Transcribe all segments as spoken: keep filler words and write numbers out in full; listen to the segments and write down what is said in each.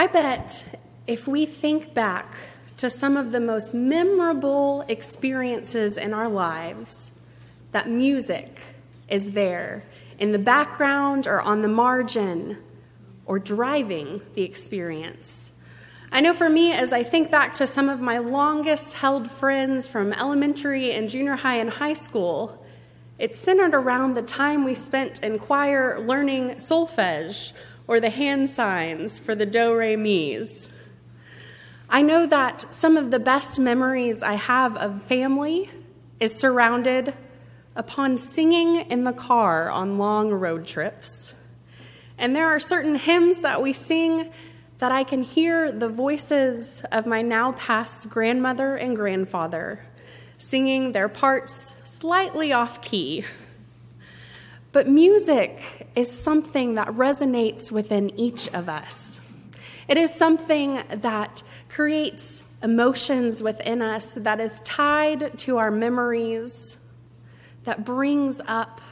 I bet if we think back to some of the most memorable experiences in our lives, that music is there in the background or on the margin or driving the experience. I know for me, as I think back to some of my longest-held friends from elementary and junior high and high school, it centered around the time we spent in choir learning solfege or the hand signs for the do-re-mis. I know that some of the best memories I have of family is surrounded upon singing in the car on long road trips. And there are certain hymns that we sing that I can hear the voices of my now past grandmother and grandfather singing their parts slightly off key. But music is something that resonates within each of us. It is something that creates emotions within us that is tied to our memories, that brings up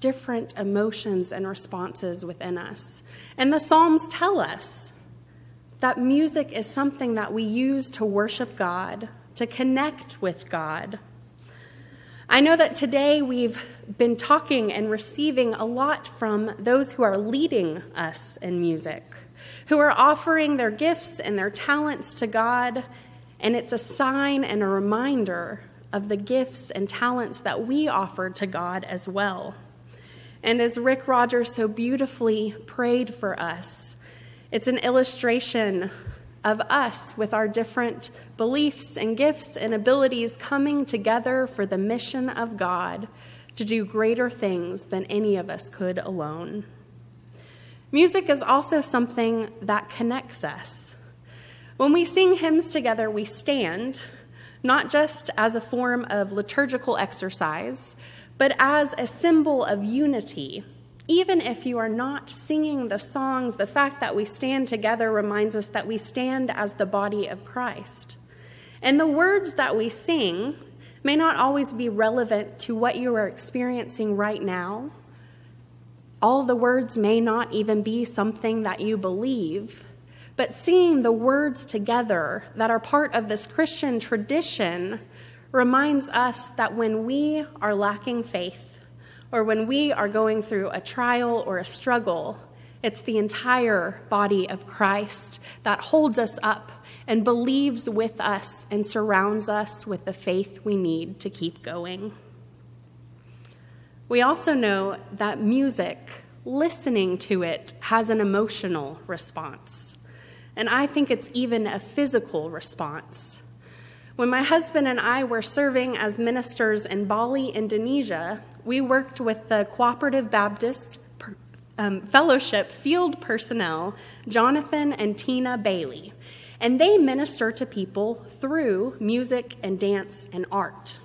different emotions and responses within us. And the Psalms tell us that music is something that we use to worship God, to connect with God. I know that today we've been talking and receiving a lot from those who are leading us in music, who are offering their gifts and their talents to God, and it's a sign and a reminder of the gifts and talents that we offer to God as well. And as Rick Rogers so beautifully prayed for us, it's an illustration of us with our different beliefs and gifts and abilities coming together for the mission of God to do greater things than any of us could alone. Music is also something that connects us. When we sing hymns together, we stand, not just as a form of liturgical exercise, but as a symbol of unity. Even if you are not singing the songs, the fact that we stand together reminds us that we stand as the body of Christ. And the words that we sing may not always be relevant to what you are experiencing right now. All the words may not even be something that you believe, but seeing the words together that are part of this Christian tradition reminds us that when we are lacking faith or when we are going through a trial or a struggle, it's the entire body of Christ that holds us up and believes with us and surrounds us with the faith we need to keep going. We also know that music, listening to it, has an emotional response. And I think it's even a physical response. When my husband and I were serving as ministers in Bali, Indonesia, we worked with the Cooperative Baptist um, Fellowship field personnel, Jonathan and Tina Bailey, and they minister to people through music and dance and art.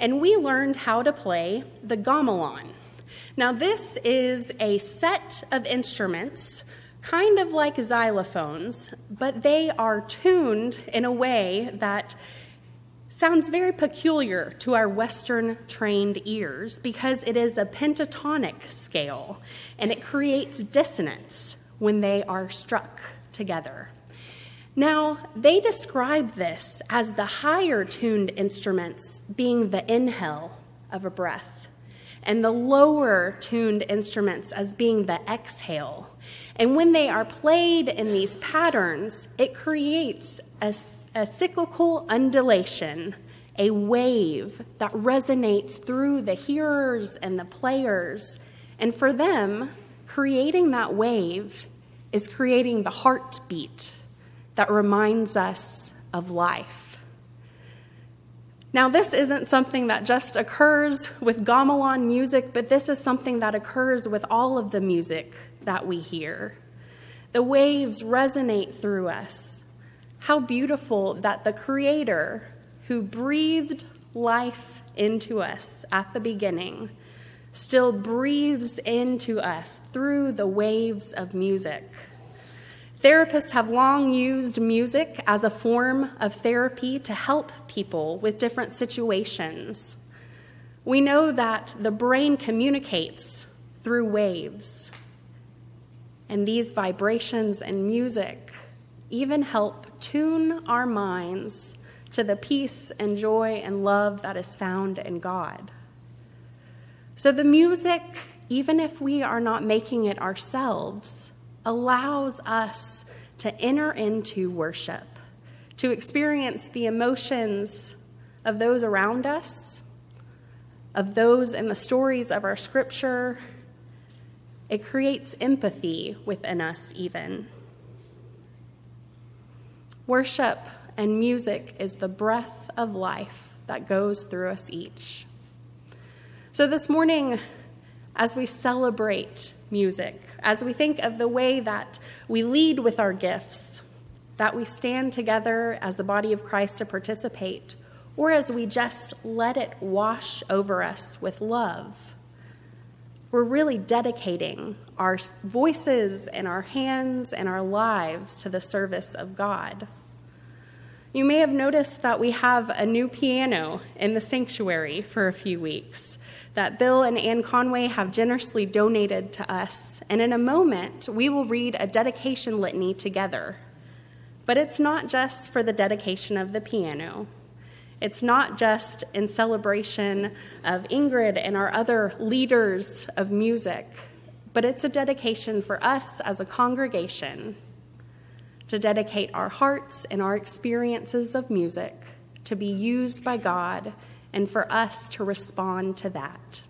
And we learned how to play the gamelan. Now, this is a set of instruments, kind of like xylophones, but they are tuned in a way that sounds very peculiar to our Western-trained ears because it is a pentatonic scale, and it creates dissonance when they are struck together. Now, they describe this as the higher-tuned instruments being the inhale of a breath, and the lower-tuned instruments as being the exhale. And when they are played in these patterns, it creates a, a cyclical undulation, a wave that resonates through the hearers and the players. And for them, creating that wave is creating the heartbeat that reminds us of life. Now, this isn't something that just occurs with gamelan music, but this is something that occurs with all of the music that we hear. The waves resonate through us. How beautiful that the Creator, who breathed life into us at the beginning, still breathes into us through the waves of music. Therapists have long used music as a form of therapy to help people with different situations. We know that the brain communicates through waves. And these vibrations and music even help tune our minds to the peace and joy and love that is found in God. So the music, even if we are not making it ourselves, allows us to enter into worship, to experience the emotions of those around us, of those in the stories of our scripture. It creates empathy within us even. Worship and music is the breath of life that goes through us each. So this morning, as we celebrate music, as we think of the way that we lead with our gifts, that we stand together as the body of Christ to participate, or as we just let it wash over us with love, we're really dedicating our voices and our hands and our lives to the service of God. You may have noticed that we have a new piano in the sanctuary for a few weeks that Bill and Ann Conway have generously donated to us, and in a moment we will read a dedication litany together. But it's not just for the dedication of the piano. It's not just in celebration of Ingrid and our other leaders of music, but it's a dedication for us as a congregation to dedicate our hearts and our experiences of music to be used by God and for us to respond to that.